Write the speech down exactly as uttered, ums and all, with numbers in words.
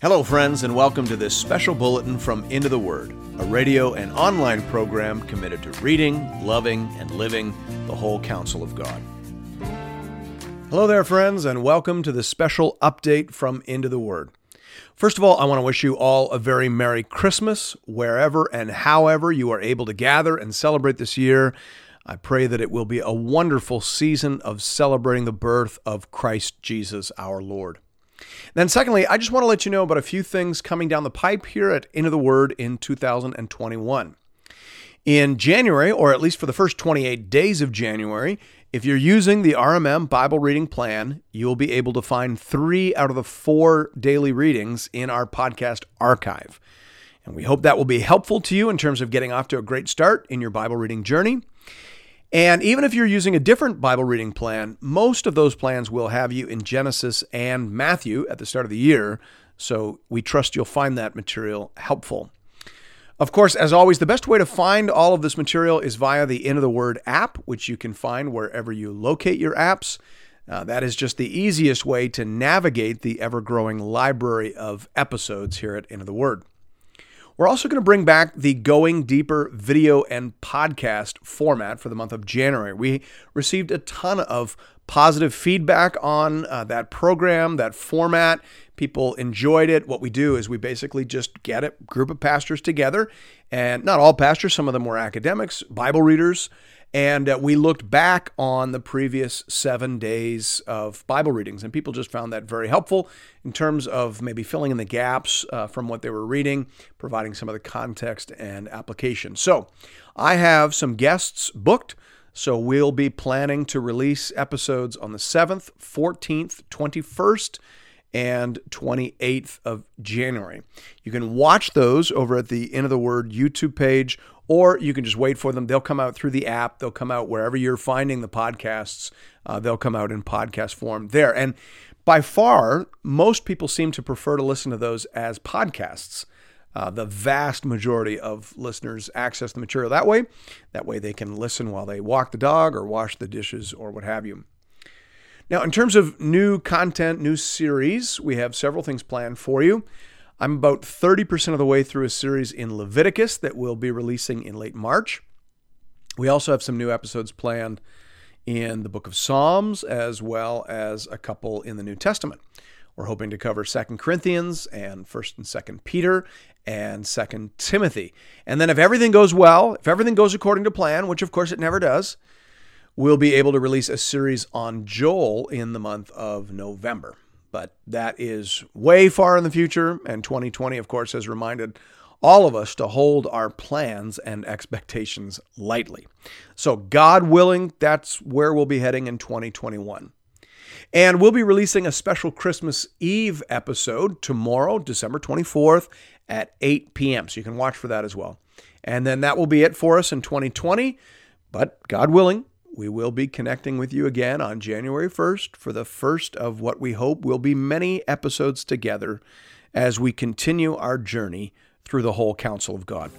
Hello, friends, and welcome to this special bulletin from Into the Word, a radio and online program committed to reading, loving, and living the whole counsel of God. Hello there, friends, and welcome to this special update from Into the Word. First of all, I want to wish you all a very Merry Christmas, wherever and however you are able to gather and celebrate this year. I pray that it will be a wonderful season of celebrating the birth of Christ Jesus, our Lord. Then secondly, I just want to let you know about a few things coming down the pipe here at Into the Word in two thousand twenty-one. In January, or at least for the first twenty-eight days of January, if you're using the R M M Bible Reading Plan, you'll be able to find three out of the four daily readings in our podcast archive. And we hope that will be helpful to you in terms of getting off to a great start in your Bible reading journey. And even if you're using a different Bible reading plan, most of those plans will have you in Genesis and Matthew at the start of the year, so we trust you'll find that material helpful. Of course, as always, the best way to find all of this material is via the Into the Word app, which you can find wherever you locate your apps. Uh, that is just the easiest way to navigate the ever-growing library of episodes here at Into the Word. We're also going to bring back the Going Deeper video and podcast format for the month of January. We received a ton of positive feedback on uh, that program, that format. People enjoyed it. What we do is we basically just get a group of pastors together, and not all pastors, some of them were academics, Bible readers, and uh, we looked back on the previous seven days of Bible readings, and people just found that very helpful in terms of maybe filling in the gaps uh, from what they were reading, providing some of the context and application. So I have some guests booked, so we'll be planning to release episodes on the seventh, fourteenth, twenty-first, and twenty-eighth of January. You can watch those over at the Into the Word YouTube page, or you can just wait for them. They'll come out through the app. They'll come out wherever you're finding the podcasts. Uh, they'll come out in podcast form there. And by far, most people seem to prefer to listen to those as podcasts. Uh, the vast majority of listeners access the material that way. That way they can listen while they walk the dog or wash the dishes or what have you. Now, in terms of new content, new series, we have several things planned for you. I'm about thirty percent of the way through a series in Leviticus that we'll be releasing in late March. We also have some new episodes planned in the book of Psalms, as well as a couple in the New Testament. We're hoping to cover Second Corinthians and First and Second Peter and Second Timothy. And then if everything goes well, if everything goes according to plan, which of course it never does, we'll be able to release a series on Joel in the month of November. But that is way far in the future, and twenty twenty, of course, has reminded all of us to hold our plans and expectations lightly. So God willing, that's where we'll be heading in twenty twenty-one. And we'll be releasing a special Christmas Eve episode tomorrow, December twenty-fourth at eight p.m. So you can watch for that as well. And then that will be it for us in twenty twenty. But God willing, we will be connecting with you again on January first for the first of what we hope will be many episodes together as we continue our journey through the whole counsel of God.